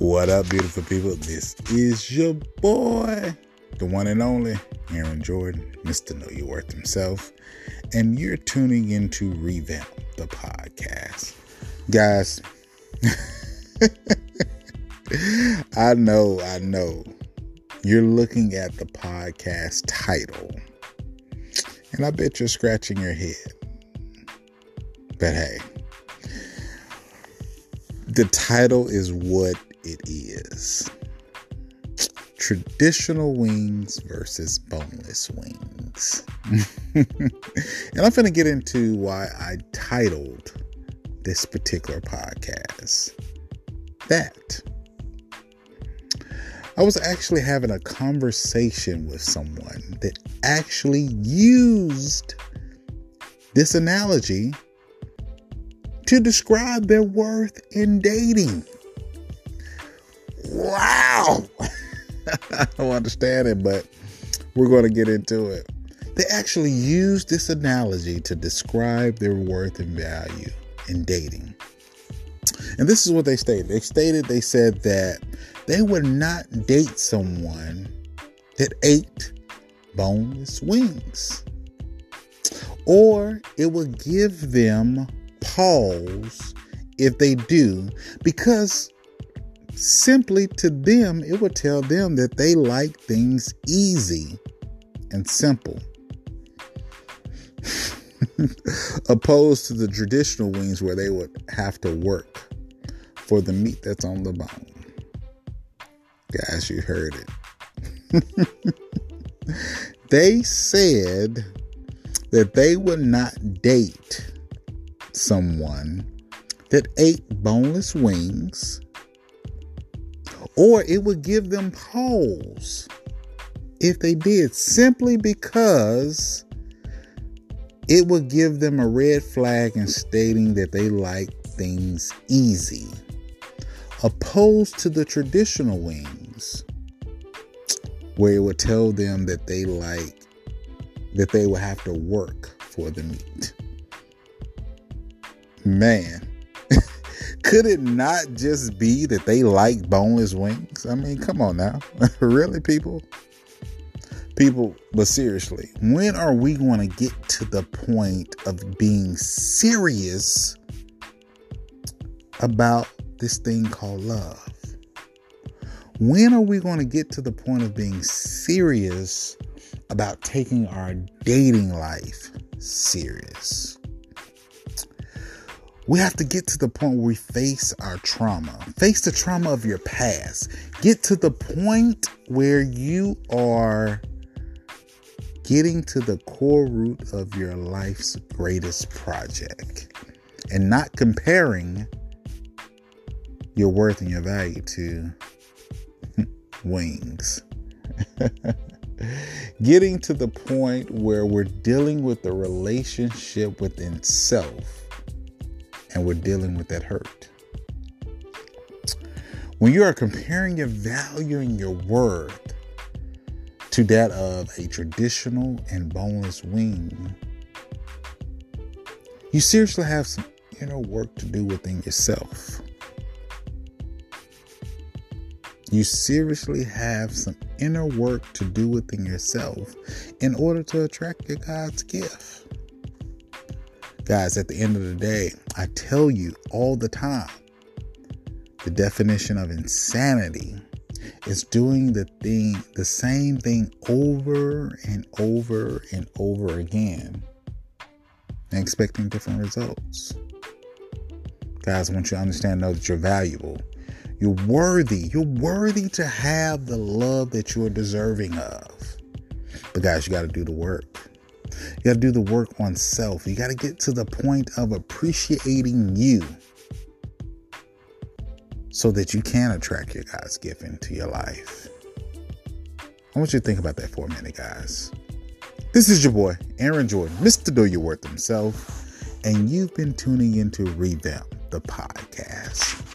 What up, beautiful people? This is your boy, the one and only Aaron Jordan, Mr. Know Your Worth himself, and you're tuning into Revamp the Podcast. Guys, I know, you're looking at the podcast title, and I bet you're scratching your head, but hey, the title is what it is. Traditional wings versus boneless wings. And I'm going to get into why I titled this particular podcast that. I was actually having a conversation with someone that actually used this analogy to describe their worth in dating. Wow! I don't understand it, but we're going to get into it. They actually use this analogy to describe their worth and value in dating. And this is what they stated. They said that they would not date someone that ate boneless wings, or it would give them pause if they do, because simply to them, it would tell them that they like things easy and simple. Opposed to the traditional wings where they would have to work for the meat that's on the bone. Guys, you heard it. They said that they would not date someone that ate boneless wings, or it would give them pause if they did, simply because it would give them a red flag in stating that they like things easy. Opposed to the traditional wings, where it would tell them that they like, that they would have to work for the meat. Man. Could it not just be that they like boneless wings? I mean, come on now. Really, people? People, but seriously, when are we going to get to the point of being serious about this thing called love? When are we going to get to the point of being serious about taking our dating life serious? We have to get to the point where we face our trauma. Face the trauma of your past. Get to the point where you are getting to the core root of your life's greatest project. And not comparing your worth and your value to wings. Getting to the point where we're dealing with the relationship within self. And we're dealing with that hurt. When you are comparing your value and your worth to that of a traditional and boneless wing, you seriously have some inner work to do within yourself. You seriously have some inner work to do within yourself in order to attract your God's gift. Guys, at the end of the day, I tell you all the time, the definition of insanity is doing the same thing over and over and over again and expecting different results. Guys, I want you to understand, know that you're valuable. You're worthy. You're worthy to have the love that you're deserving of. But guys, you got to do the work. You got to do the work on self. You got to get to the point of appreciating you so that you can attract your God's gift into your life. I want you to think about that for a minute, guys. This is your boy, Aaron Jordan, Mr. Know Your Worth himself, and you've been tuning into Revamp the Podcast.